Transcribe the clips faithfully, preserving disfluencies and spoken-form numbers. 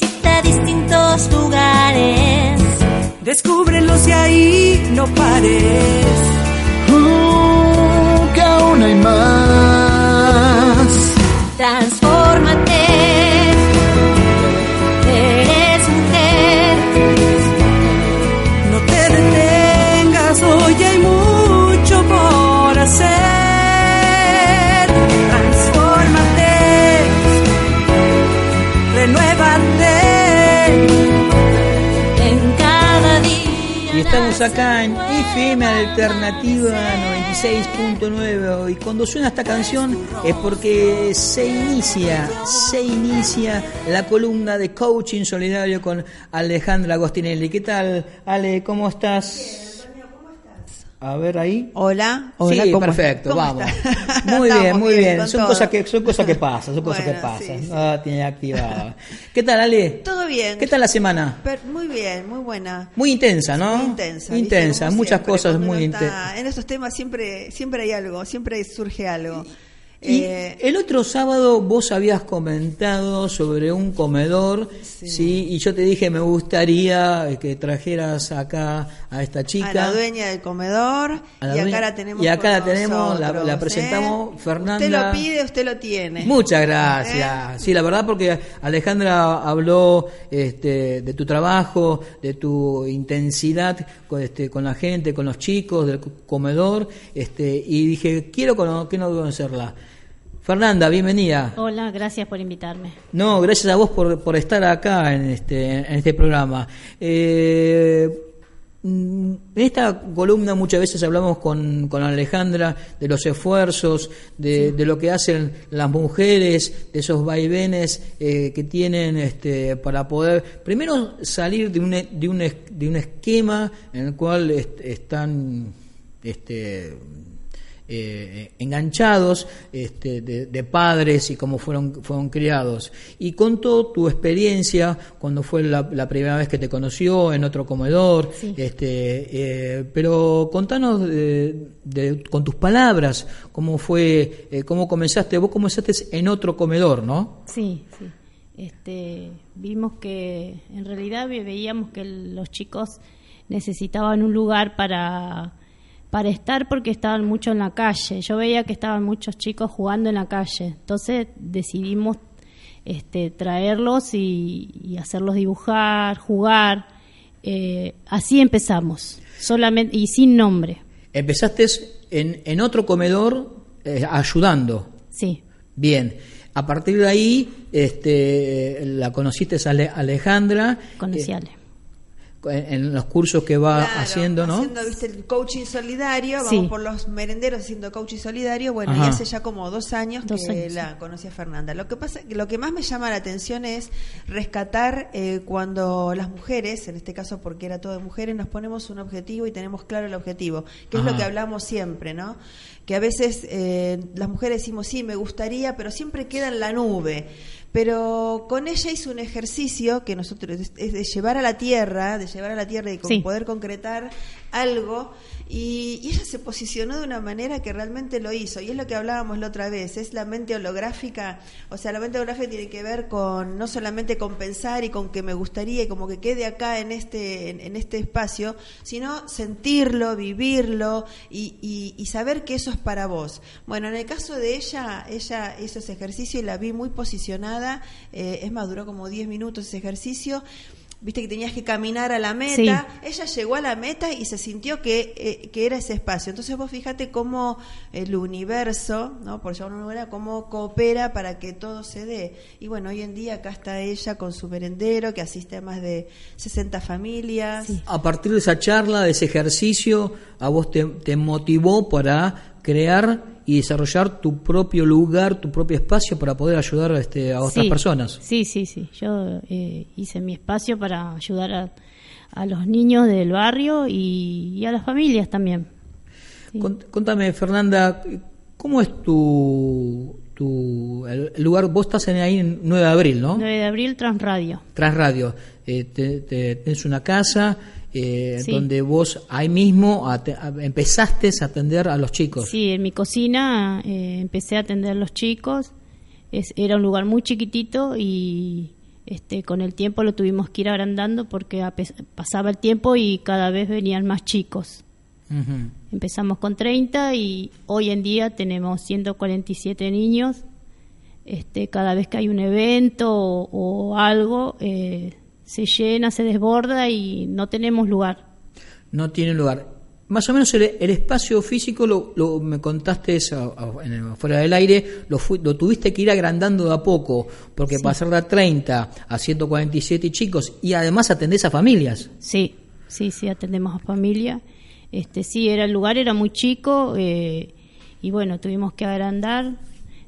Visita distintos lugares, descúbrelos y ahí no pares. Uh, que aún hay más. Transfórmate, eres mujer. No te detengas, hoy hay mucho por hacer. Estamos acá en F M Alternativa noventa y seis punto nueve y cuando suena esta canción es porque se inicia, se inicia la columna de Coaching Solidario con Alejandra Agostinelli. ¿Qué tal, Ale? ¿Cómo estás? A ver ahí. Hola. Hola, sí, perfecto, vamos. Muy bien, muy bien. bien. Son cosas que son cosas que pasan, son cosas bueno, que pasan. Sí, sí. Ah, tiene activada. ¿Qué tal, Ale? Todo bien. ¿Qué tal la semana? Pero muy bien, muy buena. Muy intensa, ¿no? Muy intensa. Intensa, muchas siempre, cosas muy intensas. En estos temas siempre siempre hay algo, siempre surge algo. Y eh, el otro sábado vos habías comentado sobre un comedor, sí. sí, y yo te dije me gustaría que trajeras acá a esta chica, a la dueña del comedor, y dueña, acá la tenemos, y acá la tenemos, la, la presentamos, ¿eh? Fernanda. Usted lo pide, usted lo tiene. Muchas gracias. ¿Eh? Sí, la verdad porque Alejandra habló este, de tu trabajo, de tu intensidad con, este, con la gente, con los chicos del comedor, este, y dije quiero cono- quiero conocerla. Fernanda, bienvenida. Hola, gracias por invitarme. No, gracias a vos por, por estar acá en este, en este programa. Eh, en esta columna muchas veces hablamos con, con Alejandra de los esfuerzos, de, sí. de lo que hacen las mujeres, de esos vaivenes eh, que tienen este, para poder, primero salir de un, de un, de un esquema en el cual est- están... Este, Eh, enganchados este, de, de padres y cómo fueron, fueron criados. Y contó tu experiencia cuando fue la, la primera vez que te conoció en otro comedor, sí. este, eh, pero contanos de, de, con tus palabras cómo fue, eh, cómo comenzaste, vos comenzaste en otro comedor, ¿no? Sí, sí. Este, vimos que en realidad veíamos que los chicos necesitaban un lugar para... para estar porque estaban mucho en la calle. Yo veía que estaban muchos chicos jugando en la calle. Entonces decidimos este, traerlos y, y hacerlos dibujar, jugar. Eh, así empezamos, solamente y sin nombre. Empezaste en, en otro comedor eh, ayudando. Sí. Bien. A partir de ahí este, la conociste a Alejandra. Conocí a Ale. En los cursos que va claro, haciendo, ¿no? Haciendo, viste, el coaching solidario, vamos sí. por los merenderos haciendo coaching solidario. Bueno, Ajá. y hace ya como dos años dos que años. La conocí a Fernanda. Lo que pasa, lo que más me llama la atención es rescatar eh, cuando las mujeres, en este caso porque era todo de mujeres, nos ponemos un objetivo y tenemos claro el objetivo, que Ajá. es lo que hablamos siempre, ¿no? Que a veces eh, las mujeres decimos, sí, me gustaría, pero siempre queda en la nube. Pero con ella hizo un ejercicio que nosotros es de llevar a la tierra, de llevar a la tierra y con sí. poder concretar algo. Y, y ella se posicionó de una manera que realmente lo hizo. Y es lo que hablábamos la otra vez, es la mente holográfica. O sea, la mente holográfica tiene que ver con no solamente con pensar y con que me gustaría y como que quede acá en este en, en este espacio, sino sentirlo, vivirlo y, y, y saber que eso es para vos. Bueno, en el caso de ella, ella hizo ese ejercicio y la vi muy posicionada. Eh, es más, duró como diez minutos ese ejercicio. Viste que tenías que caminar a la meta. Sí. Ella llegó a la meta y se sintió que, eh, que era ese espacio. Entonces vos fíjate cómo el universo, ¿no? Por llamarlo de una manera, cómo coopera para que todo se dé. Y bueno, hoy en día acá está ella con su merendero, que asiste a más de sesenta familias. Sí. A partir de esa charla, de ese ejercicio, a vos te, te motivó para crear y desarrollar tu propio lugar, tu propio espacio para poder ayudar este, a otras sí, personas. Sí, sí, sí. Yo eh, hice mi espacio para ayudar a, a los niños del barrio y, y a las familias también. Sí. Contame, Fernanda, ¿cómo es tu, tu el lugar? Vos estás en, ahí en nueve de abril, ¿no? nueve de abril, Transradio. Transradio. Eh, te, te, tenés una casa... Eh, sí. Donde vos ahí mismo at- empezaste a atender a los chicos. Sí, en mi cocina eh, empecé a atender a los chicos. Es, era un lugar muy chiquitito y este, con el tiempo lo tuvimos que ir agrandando porque pe- pasaba el tiempo y cada vez venían más chicos. Uh-huh. Empezamos con treinta y hoy en día tenemos ciento cuarenta y siete niños. Este, cada vez que hay un evento o, o algo... Eh, se llena, se desborda y no tenemos lugar. No tiene lugar. Más o menos el, el espacio físico, lo, lo me contaste eso, en el, fuera del aire, lo, fu- lo tuviste que ir agrandando de a poco, porque sí. Pasar de treinta a ciento cuarenta y siete chicos y además atendés a familias. Sí, sí, sí, atendemos a familias. Este, sí, era el lugar, era muy chico eh, y bueno, tuvimos que agrandar.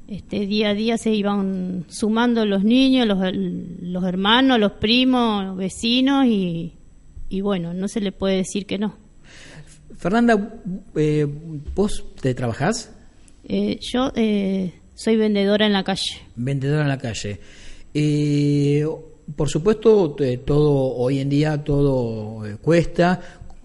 Este, día a día se iban sumando los niños, los, los hermanos, los primos, los vecinos y, y bueno, no se le puede decir que no. Fernanda, eh, ¿vos te trabajás? Eh, yo eh, soy vendedora en la calle. Vendedora en la calle. Eh, por supuesto, todo hoy en día todo eh, cuesta.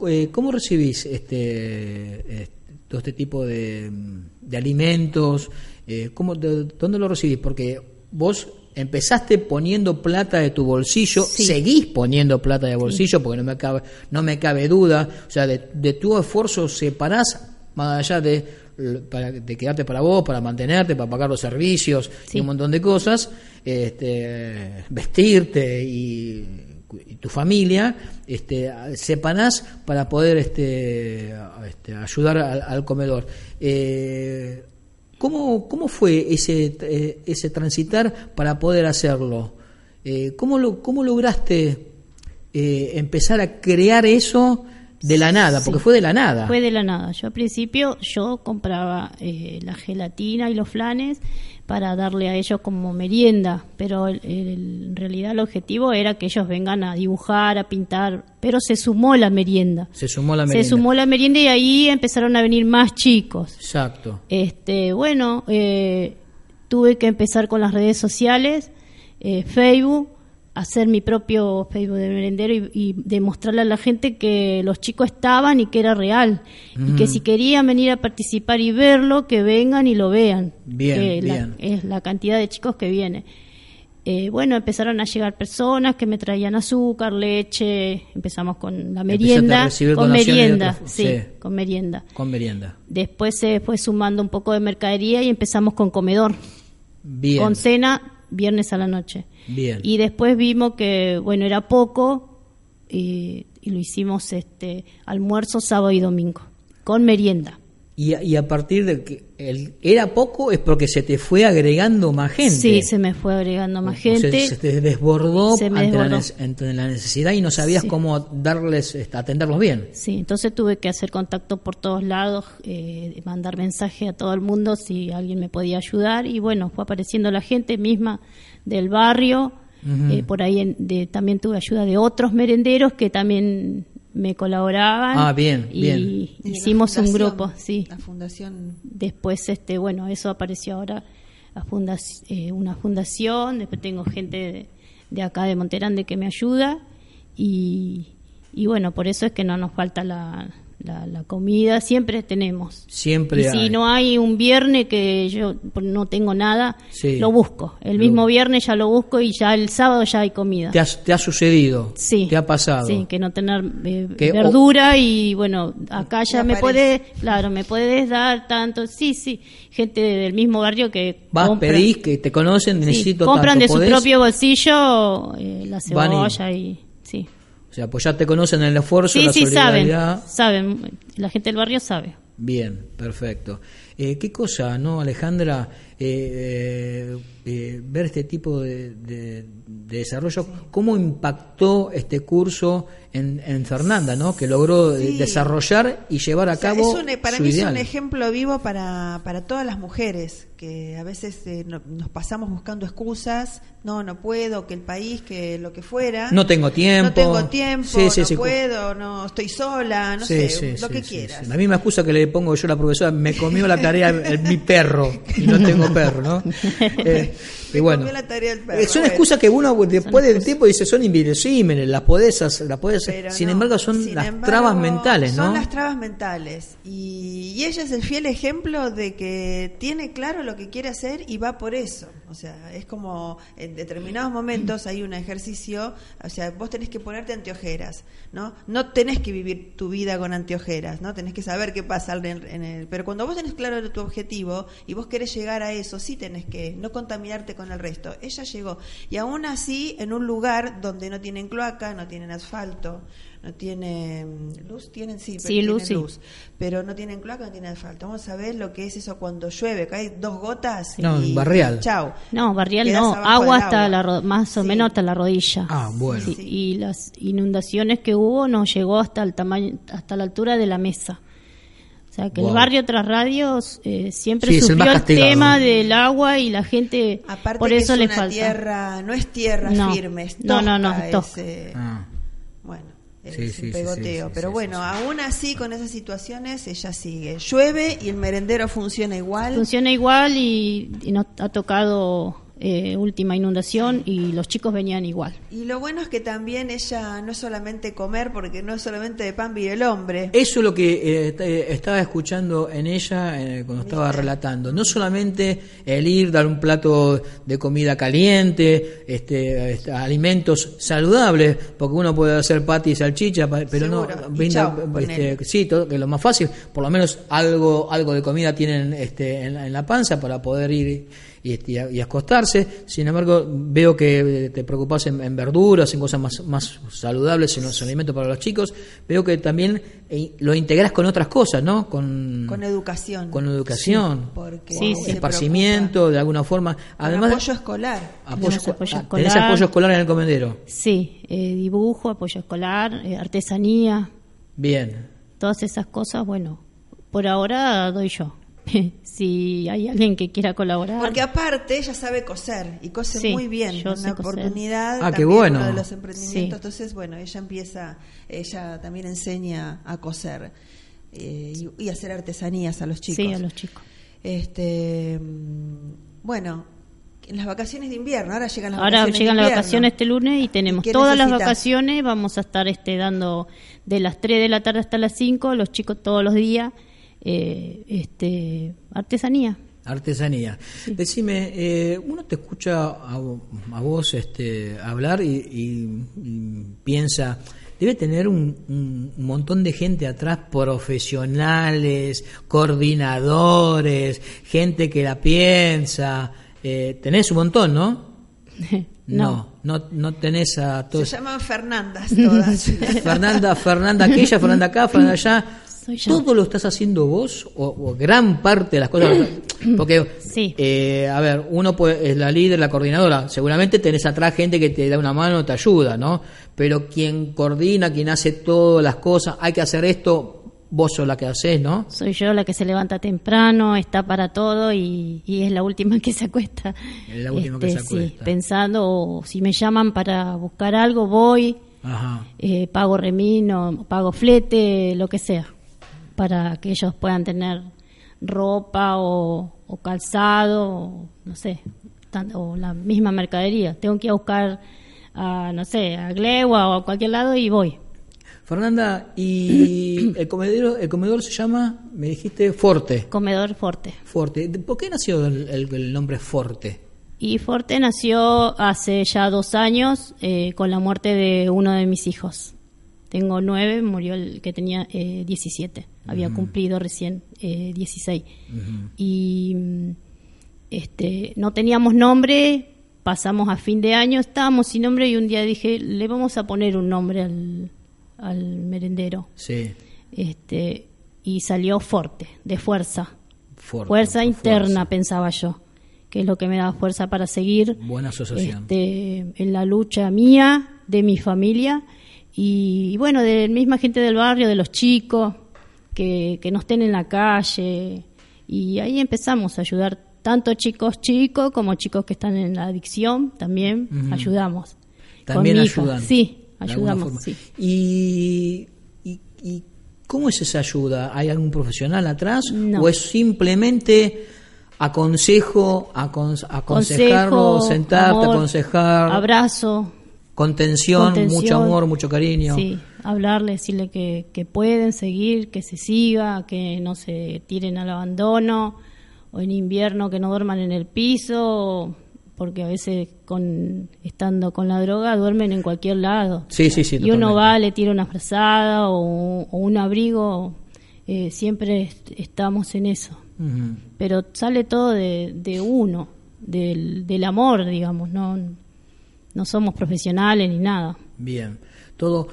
Eh, ¿Cómo recibís este, este todo este tipo de, de alimentos? Eh, ¿cómo, de, ¿Dónde lo recibís? Porque vos empezaste poniendo plata de tu bolsillo, sí. Seguís poniendo plata de bolsillo, sí. Porque no me cabe, no me cabe duda, o sea, de, de tu esfuerzo separás, más allá de, para, de quedarte para vos, para mantenerte, para pagar los servicios, sí. Y un montón de cosas, este, vestirte y, y tu familia, este, separás para poder este, este, ayudar al, al comedor. Eh, ¿Cómo, cómo fue ese eh, ese transitar para poder hacerlo? Eh, ¿cómo, lo, ¿Cómo lograste eh, empezar a crear eso de la nada? Porque sí, fue de la nada. Fue de la nada. Yo al principio yo compraba eh, la gelatina y los flanes para darle a ellos como merienda, pero el, el, en realidad el objetivo era que ellos vengan a dibujar, a pintar, pero se sumó la merienda. Se sumó la merienda. Se sumó la merienda y ahí empezaron a venir más chicos. Exacto. Este, bueno, eh, tuve que empezar con las redes sociales, eh, Facebook, hacer mi propio Facebook de merendero y, y demostrarle a la gente que los chicos estaban y que era real. Uh-huh. Y que si querían venir a participar y verlo, que vengan y lo vean. Bien, que bien. La, es la cantidad de chicos que viene. Eh, bueno, empezaron a llegar personas que me traían azúcar, leche. Empezamos con la merienda. Con, con merienda, otros, sí, sí, con merienda. Con merienda. Después se eh, fue sumando un poco de mercadería y empezamos con comedor. Bien. Con cena viernes a la noche. Bien. Y después vimos que, bueno, era poco y, y lo hicimos este almuerzo sábado y domingo con merienda. Y, y a partir de que el, era poco es porque se te fue agregando más gente. Sí, se me fue agregando más o, gente. Se, se te desbordó, se ante, desbordó. La, ante la necesidad y no sabías, sí, cómo darles, atenderlos bien. Sí, entonces tuve que hacer contacto por todos lados, eh, mandar mensaje a todo el mundo si alguien me podía ayudar. Y bueno, fue apareciendo la gente misma del barrio. Uh-huh. Eh, por ahí en, de, también tuve ayuda de otros merenderos que también me colaboraban. Ah, bien, y bien. Hicimos un grupo, sí. La fundación. Después, este, bueno, eso apareció ahora, la fundación, eh, una fundación. Después tengo gente de, de acá de Monte Grande que me ayuda y, y bueno, por eso es que no nos falta la, la, la comida. Siempre tenemos. Siempre. Y hay. Si no hay un viernes que yo no tengo nada, sí, lo busco. El lo... mismo viernes ya lo busco y ya el sábado ya hay comida. ¿Te ha, te ha sucedido? Sí. ¿Te ha pasado? Sí, que no tener eh, que, verdura o... y bueno, acá ya me, me podés, claro, me podés dar tanto. Sí, sí. Gente del mismo barrio que vas, compran, pedís, que te conocen, sí, necesito compran tanto, de ¿podés? Su propio bolsillo eh, la cebolla y... y sí. O sea, pues ya te conocen el esfuerzo, sí, la solidaridad. Sí, sí, saben, saben. La gente del barrio sabe. Bien, perfecto. Eh, qué cosa, ¿no, Alejandra? Eh, eh, ver este tipo de, de, de desarrollo. Sí. ¿Cómo impactó este curso en, en Fernanda, ¿no? Que logró sí. desarrollar y llevar a o sea, cabo es un, para su mí ideal. Es un ejemplo vivo para, para todas las mujeres, que a veces eh, no, nos pasamos buscando excusas, no, no puedo, que el país, que lo que fuera. No tengo tiempo. No tengo tiempo, sí, sí, no sí, puedo, sí. no estoy sola, no sí, sé, sí, lo sí, que sí, quieras. Sí. La misma excusa que le pongo yo a la profesora, me comió la tarea el, el, mi perro, y no tengo perro, ¿no? Eh, y bueno, perro, son excusas que uno después del tiempo dice son inverosímiles, las podés hacer, las podés hacer. Sin no, embargo son sin las embargo, trabas mentales, ¿no? Son las trabas mentales y, y ella es el fiel ejemplo de que tiene claro lo que quiere hacer y va por eso. O sea, es como en determinados momentos hay un ejercicio, o sea, vos tenés que ponerte anteojeras, ¿no? No tenés que vivir tu vida con anteojeras, ¿no? Tenés que saber qué pasa en el, en el, pero cuando vos tenés claro tu objetivo y vos querés llegar a eso, sí tenés que no contaminarte con el resto. Ella llegó, y aún así en un lugar donde no tienen cloaca, no tienen asfalto, no tienen luz, tienen sí, pero sí, luz, tienen sí. luz, pero no tienen cloaca, no tienen asfalto. Vamos a ver lo que es eso cuando llueve, cae dos gotas y no, barrial. Chau. No, barrial Quedás no, agua hasta agua. la más o sí. menos hasta la rodilla. Ah, bueno. Sí, sí. Y las inundaciones que hubo nos llegó hasta el tamaño, hasta la altura de la mesa. O sea, que wow. el barrio Transradio eh, siempre sí, sufrió el, el tema del agua y la gente, aparte por eso que es le una falta. Tierra, no es tierra no, firme, es tosca. No, no, no, es tosca. Es, ah. Bueno, es sí, un sí, pegoteo. Sí, sí, pero sí, bueno, sí, sí. aún así con esas situaciones ella sigue. Llueve y el merendero funciona igual. Funciona igual y, y nos ha tocado... Eh, última inundación y los chicos venían igual. Y lo bueno es que también ella no es solamente comer, porque no es solamente de pan vive el hombre. Eso es lo que eh, estaba escuchando en ella eh, cuando estaba relatando. No solamente el ir, dar un plato de comida caliente, este, este alimentos saludables, porque uno puede hacer patty y salchicha, pero Seguro. no brinda, este, sí, todo, que es lo más fácil, por lo menos algo, algo de comida tienen este, en, en la panza para poder ir. Y, y acostarse. Sin embargo, veo que te preocupas en, en verduras, en cosas más, más saludables, en los alimentos para los chicos. Veo que también lo integrás con otras cosas, ¿no? Con, con educación. Con educación. Sí, porque wow. sí, esparcimiento, preocupa. de alguna forma. Además, apoyo escolar. Apoyo, apoyo escolar. ¿Tenés apoyo escolar en el comedero? Sí, eh, dibujo, apoyo escolar, eh, artesanía. Bien. Todas esas cosas, bueno, por ahora doy yo. Si hay alguien que quiera colaborar. Porque aparte ella sabe coser y cose sí, muy bien, es una oportunidad ah, también qué bueno. uno de los emprendimientos. Sí. Entonces, bueno, ella empieza, ella también enseña a coser eh, y, y hacer artesanías a los chicos. Sí, a los chicos. Este, bueno, en las vacaciones de invierno, ahora llegan las ahora vacaciones. Ahora llegan de las vacaciones este lunes y tenemos ¿Y todas necesitas? las vacaciones, vamos a estar este dando de las tres de la tarde hasta las cinco, los chicos todos los días. Eh, este artesanía artesanía sí. Decime, eh, uno te escucha a, a vos este hablar y, y, y piensa, debe tener un, un montón de gente atrás, profesionales, coordinadores, gente que la piensa, eh, tenés un montón, ¿no? No, no, no tenés a todos. Se llaman Fernandas todas. Fernanda, Fernanda aquella, Fernanda acá, Fernanda allá. ¿Todo lo estás haciendo vos o, o gran parte de las cosas? Porque, sí. eh, a ver, uno puede, es la líder, la coordinadora. Seguramente tenés atrás gente que te da una mano, te ayuda, ¿no? Pero quien coordina, quien hace todas las cosas, hay que hacer esto... Vos sos la que hacés, ¿no? Soy yo la que se levanta temprano, está para todo y, y es la última que se acuesta. Es la última este, que se acuesta. Sí, pensando, o si me llaman para buscar algo, voy, Ajá. Eh, pago remino, pago flete, lo que sea, para que ellos puedan tener ropa o, o calzado, o, no sé, tanto, o la misma mercadería. Tengo que ir a buscar, a, no sé, a Glewa o a cualquier lado y voy. Fernanda, y el comedero, el comedor se llama, me dijiste, Forte. Comedor Forte. Forte. ¿Por qué nació el, el, el nombre Forte? Y Forte nació hace ya dos años eh, con la muerte de uno de mis hijos. Tengo nueve, murió el que tenía eh, diecisiete. Había uh-huh. cumplido recién eh, dieciséis. Uh-huh. Y este, no teníamos nombre, pasamos a fin de año, estábamos sin nombre y un día dije, le vamos a poner un nombre al... al merendero. Sí. Este, y salió Forte, de fuerza. Forte, fuerza interna, fuerza. Pensaba yo, que es lo que me da fuerza para seguir. Buena asociación. Este, en la lucha mía, de mi familia, y, y bueno, de la misma gente del barrio, de los chicos, que, que no estén en la calle, y ahí empezamos a ayudar, tanto chicos chicos como chicos que están en la adicción, también uh-huh. ayudamos. También ayudan. Sí, ayudamos, sí. ¿Y, y, y cómo es esa ayuda? ¿Hay algún profesional atrás? No. ¿O es simplemente aconsejo, aconse- aconsejarlo, consejo, sentarte, amor, aconsejar? Abrazo. Contención, contención, mucho amor, mucho cariño. Sí, hablarle, decirle que, que pueden seguir, que se siga, que no se tiren al abandono, o en invierno que no duerman en el piso, porque a veces con estando con la droga duermen en cualquier lado. Sí, sí, sí. Y totalmente. Uno va, le tira una frazada o, o un abrigo, eh, siempre est- estamos en eso. Uh-huh. Pero sale todo de, de uno, del, del amor, digamos, no, no somos profesionales ni nada. Bien, todo.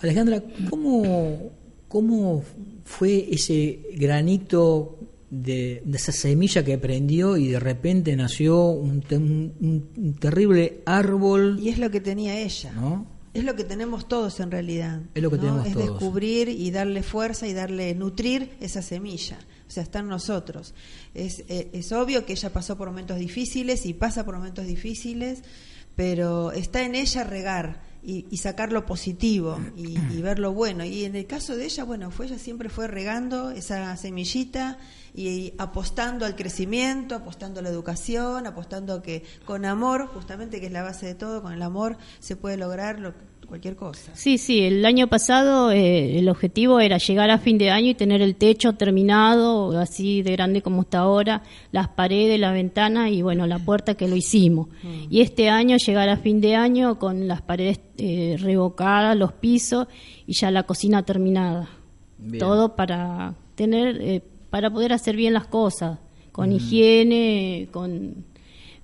Alejandra, ¿cómo, cómo fue ese granito De, de esa semilla que prendió y de repente nació un, te, un, un terrible árbol? Y es lo que tenía ella, ¿no? Es lo que tenemos todos en realidad. Es lo que, ¿no?, tenemos es todos. Es descubrir y darle fuerza y darle, nutrir esa semilla. O sea, está en nosotros. Es, es, es obvio que ella pasó por momentos difíciles y pasa por momentos difíciles, pero está en ella regar y, y sacar lo positivo y, y ver lo bueno. Y en el caso de ella, bueno, fue ella siempre fue regando esa semillita y, y apostando al crecimiento, apostando a la educación, apostando a que con amor, justamente, que es la base de todo, con el amor se puede lograr lo, cualquier cosa. Sí, sí, el año pasado eh, el objetivo era llegar a fin de año y tener el techo terminado, así de grande como está ahora, las paredes, la ventana y bueno, la puerta, que lo hicimos. Mm. Y este año llegar a fin de año con las paredes eh, revocadas, los pisos y ya la cocina terminada. Bien. Todo para tener... Eh, para poder hacer bien las cosas, con uh-huh. higiene, con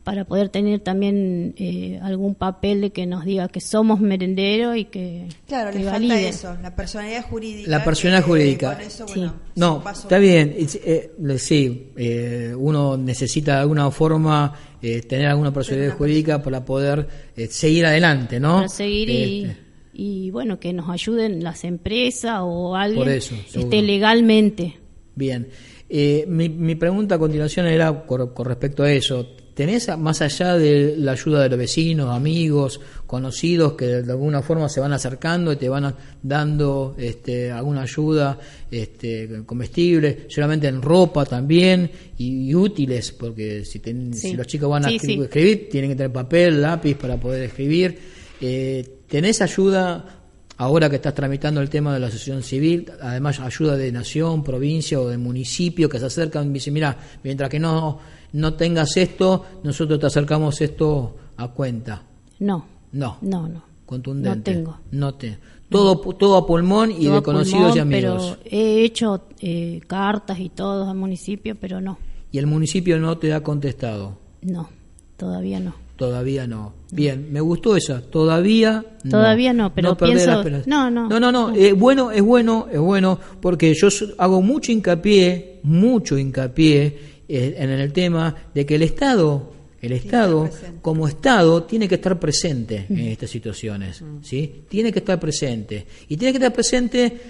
para poder tener también eh, algún papel de que nos diga que somos merendero y que claro, que le valide. Falta eso, la personalidad jurídica. La personalidad que, jurídica. Eh, con eso, sí. Bueno, no, paso está bien, eh, eh, sí, eh, uno necesita de alguna forma eh, tener alguna personalidad jurídica para poder eh, seguir adelante, ¿no? Para seguir y... Este. Y bueno, que nos ayuden las empresas o alguien eso, esté legalmente. Bien, eh, mi, mi pregunta a continuación era con, con respecto a eso. ¿Tenés, más allá de la ayuda de los vecinos, amigos, conocidos que de alguna forma se van acercando y te van dando este, alguna ayuda este, comestible, seguramente en ropa también y, y útiles? Porque si, ten, sí. si los chicos van a sí, escribir, sí. escribir, tienen que tener papel, lápiz para poder escribir. Eh, ¿Tenés ayuda? Ahora que estás tramitando el tema de la asociación civil, además ayuda de nación, provincia o de municipio que se acercan y dicen, mira, mientras que no, no tengas esto, nosotros te acercamos esto a cuenta. No. No. No, no. Contundente. No tengo. No te, todo, no. todo a pulmón y todo de conocidos pulmón, y amigos. Pero he hecho eh, cartas y todo al municipio, pero no. ¿Y el municipio no te ha contestado? No, todavía no. Todavía no. Bien, me gustó esa. Todavía no. Todavía no, pero no pienso... No, no. No, no, no. Eh, bueno, es bueno, es bueno, porque yo hago mucho hincapié, mucho hincapié eh, en el tema de que el Estado, el Estado como Estado tiene que estar presente en estas situaciones, ¿sí? Tiene que estar presente. Y tiene que estar presente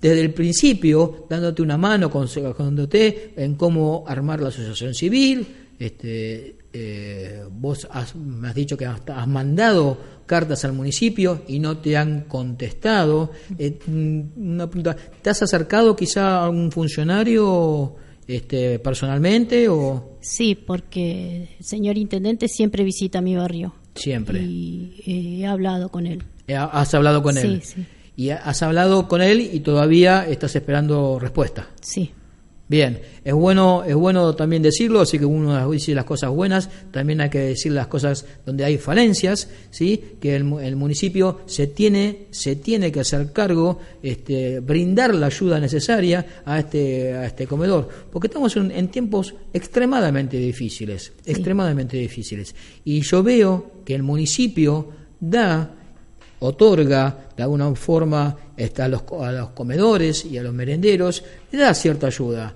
desde el principio, dándote una mano, aconsejándote en cómo armar la asociación civil, este... Eh, vos has, me has dicho que has, has mandado cartas al municipio y no te han contestado. Eh, una pregunta, ¿te has acercado quizá a un funcionario este, personalmente? O sí, porque el señor intendente siempre visita mi barrio. Siempre. Y eh, he hablado con él. ¿Has hablado con él? Sí, sí. ¿Y has hablado con él y todavía estás esperando respuesta? Sí. Bien, es bueno, es bueno también decirlo, así que uno dice las cosas buenas, también hay que decir las cosas donde hay falencias, sí, que el, el municipio se tiene, se tiene que hacer cargo, este, brindar la ayuda necesaria a este, a este comedor, porque estamos en, en tiempos extremadamente difíciles, sí. extremadamente difíciles, y yo veo que el municipio da, otorga de alguna forma a los, a los comedores y a los merenderos, le da cierta ayuda.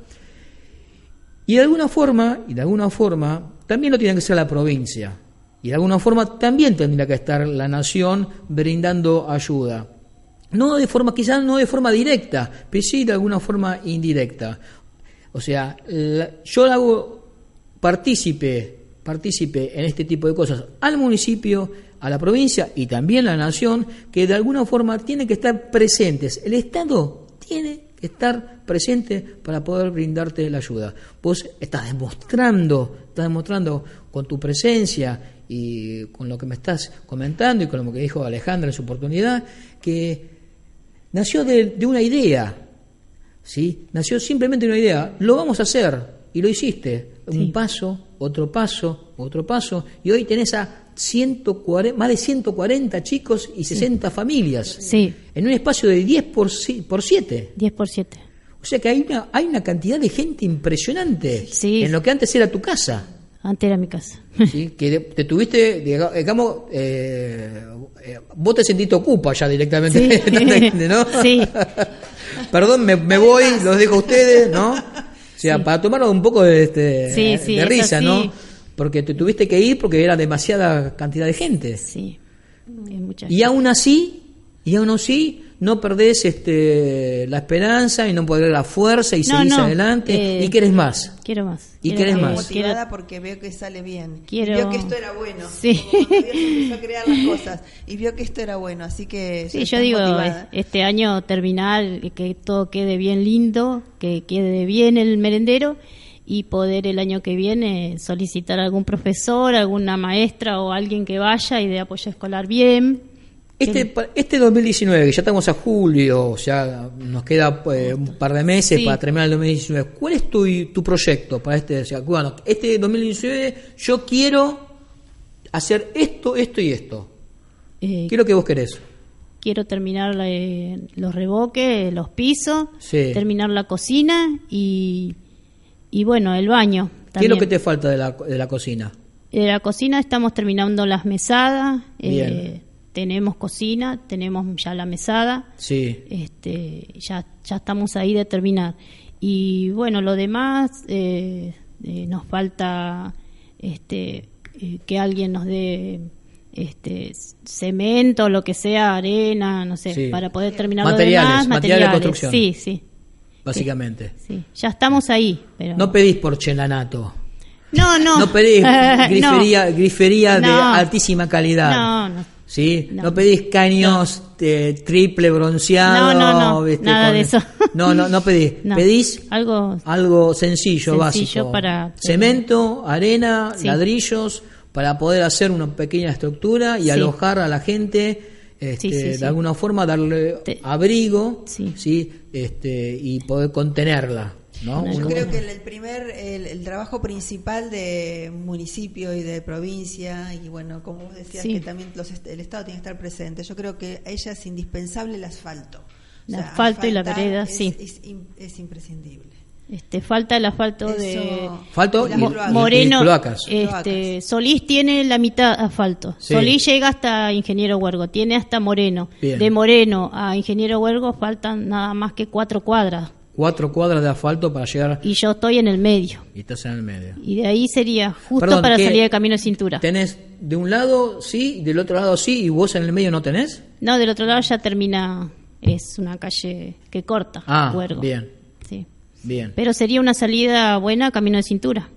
Y de alguna forma, y de alguna forma, también lo tiene que ser la provincia. Y de alguna forma también tendría que estar la nación brindando ayuda. No de forma, quizás no de forma directa, pero sí de alguna forma indirecta. O sea, la, yo hago partícipe, partícipe en este tipo de cosas al municipio, a la provincia y también a la nación, que de alguna forma tienen que estar presentes. El Estado tiene que estar presente para poder brindarte la ayuda. Vos estás demostrando, estás demostrando con tu presencia y con lo que me estás comentando y con lo que dijo Alejandra en su oportunidad, que nació de, de una idea, ¿sí? Nació simplemente una idea, lo vamos a hacer, y lo hiciste, sí. Un paso, otro paso, otro paso, y hoy tenés a ciento cuarenta, más de ciento cuarenta chicos y sesenta sí. familias, sí. En un espacio de diez por siete. diez por siete. O sea que hay una, hay una cantidad de gente impresionante, sí. En lo que antes era tu casa. Antes era mi casa. Sí, que te tuviste, digamos, eh, vos te sentiste ocupa ya directamente, sí. ¿no? Sí. Perdón, me, me voy, los dejo a ustedes, ¿no? O sea, sí. Para tomarlo un poco de, este, sí, sí, de risa, sí. ¿No? Porque te tuviste que ir porque era demasiada cantidad de gente. Sí. Mucha gente. Y aún así, y aún así, no perdés este, la esperanza y no perdés la fuerza y no, seguís no. adelante eh, y querés más. Quiero más. Y querés más. Motivada quiero... porque veo que sale bien. Quiero... Vio que esto era bueno. Sí. Dios empezó a crear las cosas y vio que esto era bueno, así que... Sí, yo digo, motivada. Este año terminar, que todo quede bien lindo, que quede bien el merendero y poder el año que viene solicitar a algún profesor, alguna maestra o alguien que vaya y de apoyo escolar bien. Este este dos mil diecinueve, que ya estamos a julio, o sea, nos queda eh, un par de meses sí. para terminar el dos mil diecinueve. ¿Cuál es tu, tu proyecto para este? O sea, bueno, este dos mil diecinueve yo quiero hacer esto, esto y esto. Eh, ¿Qué es lo que vos querés? Quiero terminar la, los revoques, los pisos, sí. terminar la cocina y, y, bueno, el baño también. ¿Qué es lo que te falta de la, de la cocina? De la cocina estamos terminando las mesadas. Bien. Eh, Tenemos cocina, tenemos ya la mesada, sí. este, ya, ya estamos ahí de terminar. Y bueno, lo demás eh, eh, nos falta este, eh, que alguien nos dé este, cemento, lo que sea, arena, no sé, sí. para poder terminar materiales, lo demás. Materiales, materiales de construcción. Sí, sí. Básicamente. Sí, ya estamos ahí. Pero... No pedís porcelanato. No, no. No pedís grifería, no. grifería de no. altísima calidad. No, no. ¿Sí? No. no pedís caños no. Eh, triple bronceado, no, no, no. nada con... de eso. No, no, no pedís. No. Pedís algo, algo sencillo, sencillo básico. Para... Cemento, arena, sí. ladrillos, para poder hacer una pequeña estructura y sí. alojar a la gente, este, sí, sí, sí. de alguna forma darle Te... abrigo, sí. sí, este, y poder contenerla. ¿No? Yo creo que el primer el, el trabajo principal de municipio y de provincia, y bueno, como vos decías, sí. que también los, el Estado tiene que estar presente. Yo creo que a ella es indispensable el asfalto. El o sea, asfalto y la vereda, es, sí. Es, es, es imprescindible. Este, falta el asfalto Eso, de falto y, Moreno. Y cloacas. Este, Solís tiene la mitad asfalto. Sí. Solís llega hasta Ingeniero Huergo, tiene hasta Moreno. Bien. De Moreno a Ingeniero Huergo faltan nada más que cuatro cuadras. Cuatro cuadras de asfalto para llegar... Y yo estoy en el medio. Y estás en el medio. Y de ahí sería justo Perdón, para salir de Camino de Cintura. ¿Tenés de un lado sí, del otro lado sí, y vos en el medio no tenés? No, del otro lado ya termina, es una calle que corta. Ah, Huergo. Bien. Sí. Bien. Pero sería una salida buena a Camino de Cintura.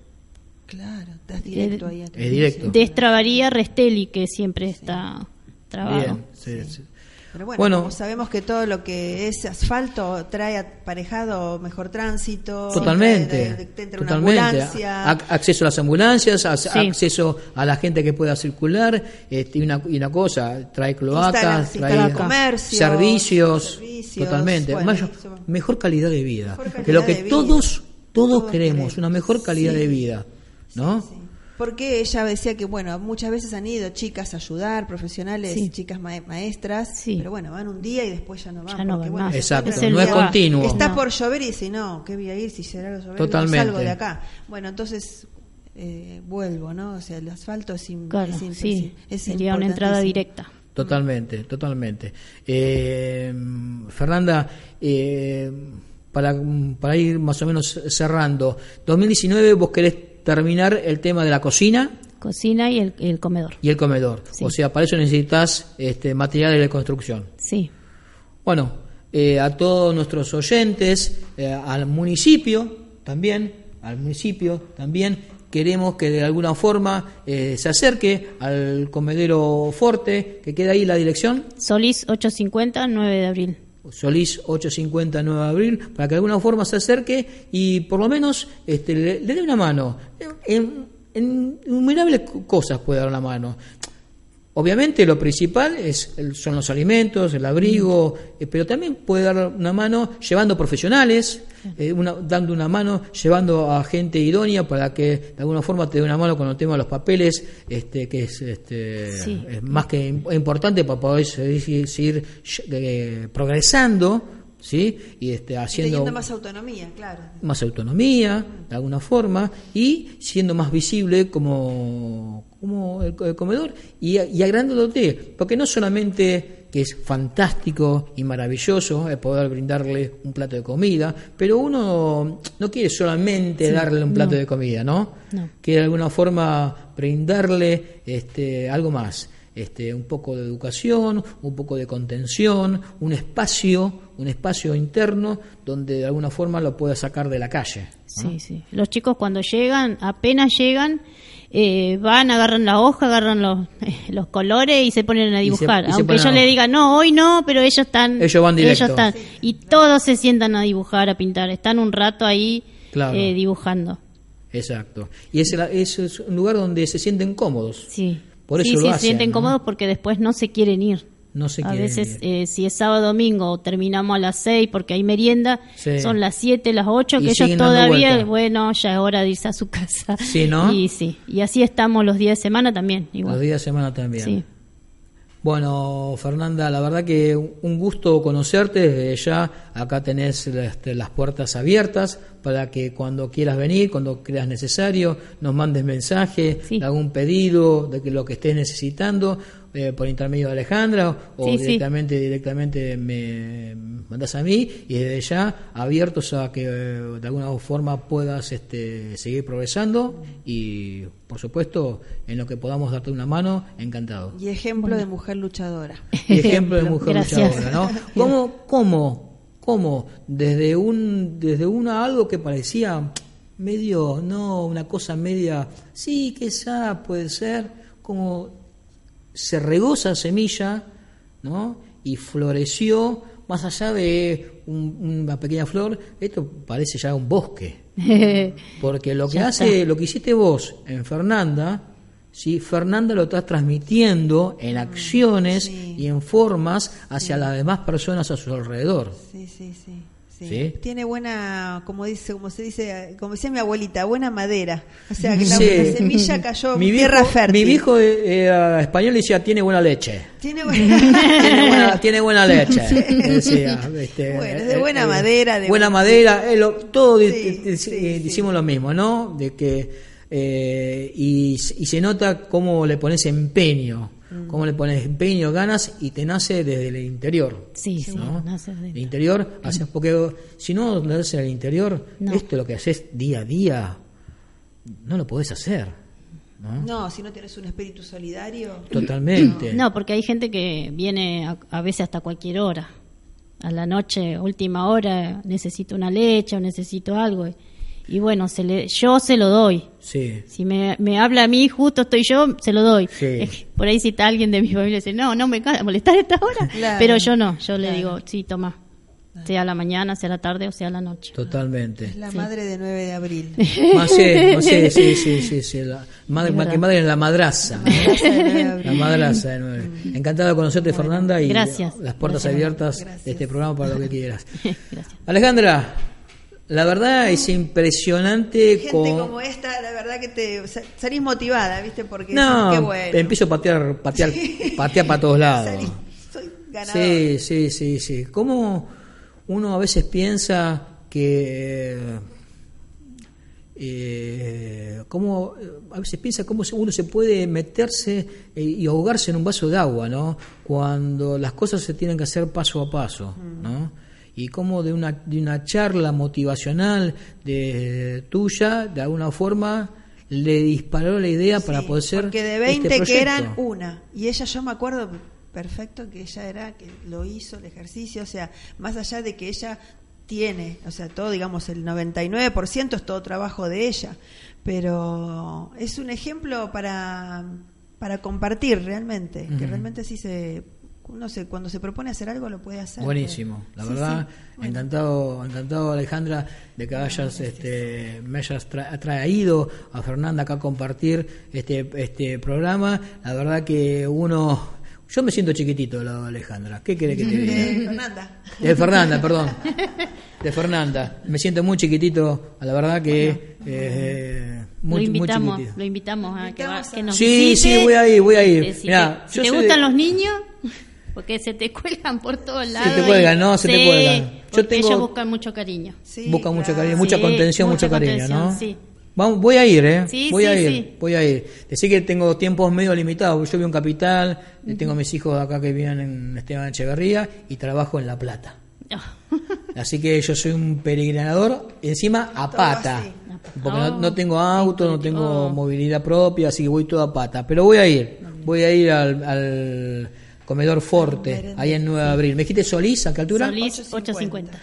Claro, estás directo de, ahí. A es directo. Destrabaría Restelli, que siempre sí. está trabado. Bien, sí, sí. sí. Pero bueno, bueno, como sabemos que todo lo que es asfalto trae aparejado mejor tránsito. Totalmente. Te, te entra totalmente. Una ambulancia. Ac- acceso a las ambulancias, a- sí. acceso a la gente que pueda circular. Este, y, una, y una cosa, trae cloacas, instala, trae comercio, servicios, servicios. Totalmente. Bueno, Mayor, mejor calidad de vida. Calidad que lo que todos, todos todos queremos, queremos. Una mejor calidad sí. de vida. ¿No? Sí, sí. Porque ella decía que, bueno, muchas veces han ido chicas a ayudar, profesionales, sí. chicas ma- maestras, sí. pero bueno, van un día y después ya no van. Ya no porque, van bueno, más. Exacto, no día, es continuo. Está no. por llover y dice, no, ¿qué voy a ir si llegara a llover? Totalmente. No salgo de acá. Bueno, entonces eh, vuelvo, ¿no? O sea, el asfalto es, in- claro, es, in- sí. es sería una entrada directa. Totalmente, totalmente. Eh, Fernanda, eh, para, para ir más o menos cerrando, dos mil diecinueve vos querés terminar el tema de la cocina. Cocina y el, el comedor. Y el comedor. Sí. O sea, para eso necesitas este, materiales de construcción. Sí. Bueno, eh, a todos nuestros oyentes, eh, al municipio también, al municipio también... Queremos que de alguna forma eh, se acerque al Comedero Forte, que queda ahí la dirección. Solís ochocientos cincuenta, nueve de abril. Solís ochocientos cincuenta, nueve de abril, para que de alguna forma se acerque y por lo menos este, le, le dé una mano. En, en innumerables cosas puede dar una mano. Obviamente lo principal es son los alimentos, el abrigo, eh, pero también puede dar una mano llevando profesionales, eh, una, dando una mano, llevando a gente idónea para que de alguna forma te dé una mano con el tema de los papeles, este, que es, este, sí. es más que importante para poder seguir, seguir eh, progresando, ¿sí? Y este, haciendo... Y teniendo más autonomía, claro. Más autonomía, de alguna forma, y siendo más visible como... como el, el comedor y, y agrandándote, porque no solamente que es fantástico y maravilloso el poder brindarle un plato de comida, pero uno no quiere solamente sí, darle un plato no. de comida, ¿no? ¿no? Quiere de alguna forma brindarle este algo más, este un poco de educación, un poco de contención, un espacio, un espacio interno donde de alguna forma lo pueda sacar de la calle, ¿no? Sí, sí. Los chicos cuando llegan, apenas llegan Eh, van, agarran la hoja, agarran los, eh, los colores y se ponen a dibujar. Y se, y aunque yo a... le diga, no, hoy no, pero ellos están. Ellos van directo. Ellos están, sí, y claro. Todos se sientan a dibujar, a pintar. Están un rato ahí claro. eh, dibujando. Exacto. Y es, es, es un lugar donde se sienten cómodos. Sí. Por eso sí, lo sí hacen, se sienten ¿no? cómodos porque después no se quieren ir. No se a quieren veces, ir. Eh, si es sábado domingo, terminamos a las seis porque hay merienda, sí. Son las siete, las ocho, que ellos todavía, bueno, ya es hora de irse a su casa. Sí, ¿no? Y sí, y así estamos los días de semana también. Igual. Los días de semana también. Sí. Bueno, Fernanda, la verdad que un gusto conocerte desde ya. Acá tenés este, las puertas abiertas para que cuando quieras venir, cuando creas necesario, nos mandes mensaje, sí. algún pedido de que lo que estés necesitando. Eh, por intermedio de Alejandra o sí, directamente sí. directamente me mandás a mí y desde ya abiertos a que eh, de alguna forma puedas este, seguir progresando y por supuesto en lo que podamos darte una mano, encantado. Y ejemplo bueno. de mujer luchadora. Y ejemplo de mujer Gracias. luchadora, ¿no? ¿Cómo, cómo, cómo desde un desde una algo que parecía medio no una cosa media sí quizá puede ser como se regó esa semilla, ¿no? Y floreció más allá de un, una pequeña flor. Esto parece ya un bosque, porque lo que hace, lo que hiciste vos en Fernanda, sí, Fernanda lo estás transmitiendo en acciones sí. y en formas hacia sí. las demás personas a su alrededor. Sí, sí, sí. Sí. ¿Sí? Tiene buena, como dice, como se dice, como decía mi abuelita, buena madera. O sea, que la, sí. la semilla cayó en tierra fértil. Mi viejo eh, español decía, tiene buena leche. Tiene buena, tiene buena, tiene buena leche. Sí. Decía, este, bueno, de buena eh, madera. De buena madera, eh, lo, todo sí, de, de, sí, eh, sí. decimos lo mismo, ¿no? De que eh, y, y se nota cómo le pones empeño. Cómo le pones empeño, ganas y te nace desde el interior. Sí, ¿no? sí, nace desde el interior. Haces porque si no nace en el interior, no. esto lo que haces día a día no lo podés hacer, ¿no? No, si no tenés un espíritu solidario. Totalmente. No, no porque hay gente que viene a, a veces hasta cualquier hora. A la noche, última hora, necesito una leche o necesito algo. Y, Y bueno, se le, yo se lo doy. Sí. Si me, me habla a mí, justo estoy yo, se lo doy. Sí. Por ahí cita alguien de mi familia y dice, no, no me cae molestar a esta hora. Claro. Pero yo no, yo claro. le digo, sí, toma. Claro. Sea la mañana, sea la tarde o sea la noche. Totalmente. Es la sí. madre de nueve de abril. Más es, más es, sí, sí, sí, sí. La madre, más que madre es la madraza. La madraza de nueve. Encantado de conocerte, bueno, Fernanda. Y gracias. Las puertas gracias. abiertas gracias. de este programa para lo que quieras. Gracias. Alejandra. La verdad es impresionante. Gente con... como esta, la verdad que te salís motivada, ¿viste? Porque no, qué bueno. empiezo a patear, patear, sí. patear para todos lados. Salí, soy ganador. Sí, sí, sí, sí. Como uno a veces piensa que, eh, como a veces piensa cómo uno se puede meterse y ahogarse en un vaso de agua, ¿no? Cuando las cosas se tienen que hacer paso a paso, ¿no? y cómo de una, de una charla motivacional de, tuya, de alguna forma le disparó la idea, sí, para poder ser porque de veinte este que eran una, y ella, yo me acuerdo perfecto que ella era, que lo hizo el ejercicio, o sea, más allá de que ella tiene, o sea, todo, digamos, el noventa y nueve por ciento es todo trabajo de ella, pero es un ejemplo para, para compartir realmente, uh-huh. que realmente sí se... No sé, cuando se propone hacer algo lo puede hacer. Buenísimo, la sí, verdad, sí. Bueno. encantado, encantado Alejandra de que hayas, este, me hayas tra- traído a Fernanda acá a compartir este, este programa. La verdad que uno, yo me siento chiquitito de lado de Alejandra. ¿Qué querés que te diga? De Fernanda. De Fernanda, perdón. De Fernanda. Me siento muy chiquitito, la verdad que... Bueno. Eh, Muy, lo invitamos, lo invitamos a que, va, que nos sí, visite. Sí, sí, voy a ir, voy a ir. Si Mirá, te, te gustan de... los niños... Porque se te cuelgan por todos lados. Se te cuelgan, ¿no? Se sí, te cuelgan. Yo tengo... Ellos buscan mucho cariño. Sí, buscan mucho cariño, mucha sí, contención, mucho cariño, ¿no? Sí. Vamos, voy a ir, ¿eh? Sí, voy sí, a ir, sí. voy a ir. Decir que tengo tiempos medio limitados. Yo vivo en Capital, uh-huh. tengo a mis hijos acá que viven en Esteban Echeverría y trabajo en La Plata. Oh. Así que yo soy un peregrinador, encima a pata. Porque oh. no, no tengo auto, no tengo oh. movilidad propia, así que voy todo a pata. Pero voy a ir, voy a ir al... al Comedor Forte, Merendero, ahí en nueve de abril. ¿Me dijiste Solís? ¿A qué altura? Solís, ocho cincuenta.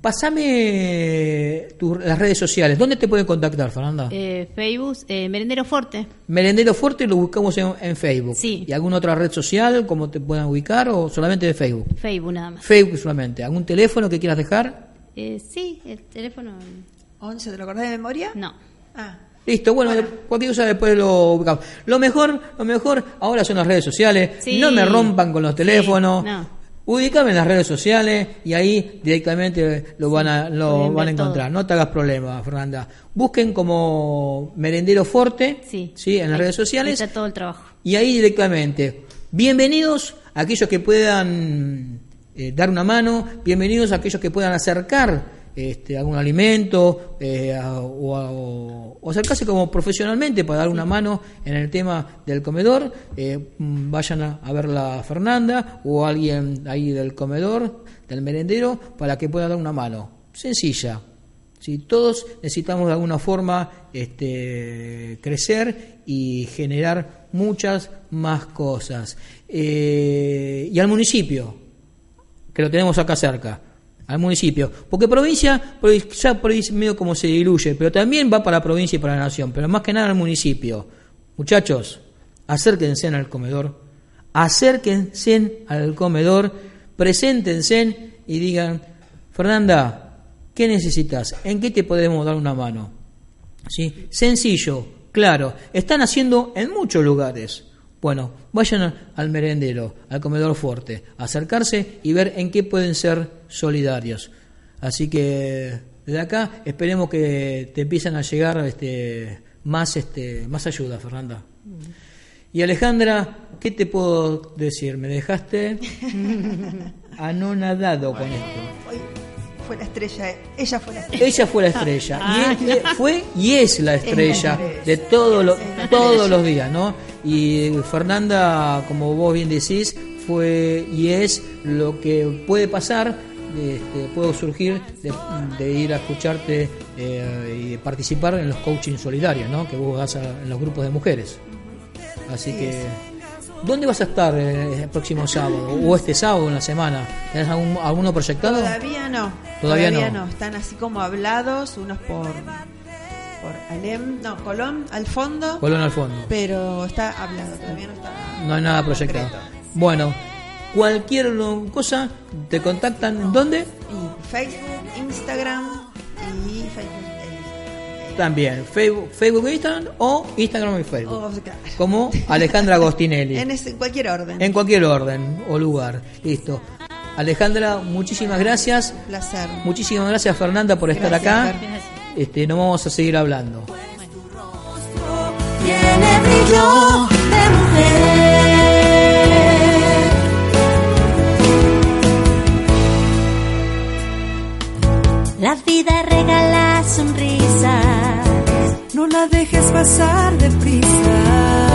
Pasame tu, las redes sociales. ¿Dónde te pueden contactar, Fernanda? Eh, Facebook, eh, Merendero Forte. Merendero Forte lo buscamos en, en Facebook. Sí. ¿Y alguna otra red social? ¿Cómo te puedan ubicar? ¿O solamente de Facebook? Facebook nada más. Facebook solamente. ¿Algún teléfono que quieras dejar? Eh, sí, el teléfono... ¿once? ¿Te lo acordás de memoria? No. Ah, listo, bueno, bueno, cualquier cosa después lo ubicamos. Lo mejor, lo mejor ahora son las redes sociales. Sí. No me rompan con los teléfonos. Sí, no. Ubícame en las redes sociales y ahí directamente lo van a, lo van a encontrar. Todo. No te hagas problema, Fernanda. Busquen como Merendero Forte, sí, ¿sí? en las ahí, redes sociales. Está todo el trabajo. Y ahí directamente. Bienvenidos a aquellos que puedan eh, dar una mano. Bienvenidos a aquellos que puedan acercar Este, algún alimento eh, a, o, a, o, o acercarse como profesionalmente para dar una mano en el tema del comedor. eh, vayan a, a verla a Fernanda o a alguien ahí del comedor, del merendero, para que pueda dar una mano sencilla. Si ¿sí? Todos necesitamos de alguna forma este, crecer y generar muchas más cosas. eh, y al municipio, que lo tenemos acá cerca, al municipio, porque provincia ya por ahí medio como se diluye, pero también va para la provincia y para la nación, pero más que nada al municipio. Muchachos, acérquense al comedor, acérquense al comedor, preséntense y digan: Fernanda, ¿qué necesitas? ¿En qué te podemos dar una mano? ¿Sí? Sencillo, claro, están haciendo en muchos lugares. Bueno, vayan al merendero, al Comedor Forte, acercarse y ver en qué pueden ser solidarios. Así que desde acá esperemos que te empiecen a llegar este, más, este, más ayuda, Fernanda. Y Alejandra, ¿qué te puedo decir? Me dejaste anonadado con esto. Hoy fue la estrella, ella fue la estrella. Ella fue la estrella, y es, fue y es la estrella de todo lo, todos los días, ¿no? Y Fernanda, como vos bien decís, fue y es lo que puede pasar, este, puede surgir de, de ir a escucharte eh, y participar en los coaching solidarios, ¿no? Que vos vas a, en los grupos de mujeres. Así que, ¿dónde vas a estar el próximo sábado o este sábado en la semana? ¿Tenés algún, alguno proyectado? Todavía no. Todavía, Todavía no. no. Están así como hablados, unos por... por Alem, no, Colón al fondo. Colón al fondo. Pero está hablado, todavía no está. No hay nada proyectado. Concreto. Bueno, cualquier cosa te contactan, ¿dónde? Y Facebook, Instagram y Facebook. También, Facebook, Facebook e Instagram o Instagram y Facebook. Oh, claro. Como Alejandra Agostinelli. en, ese, en cualquier orden. En cualquier orden o lugar. Listo. Alejandra, muchísimas gracias. Un placer. Muchísimas gracias, Fernanda, por estar gracias, acá. Gracias. Este, no vamos a seguir hablando. Tiene brillo de mujer. La vida regala sonrisas, no la dejes pasar deprisa.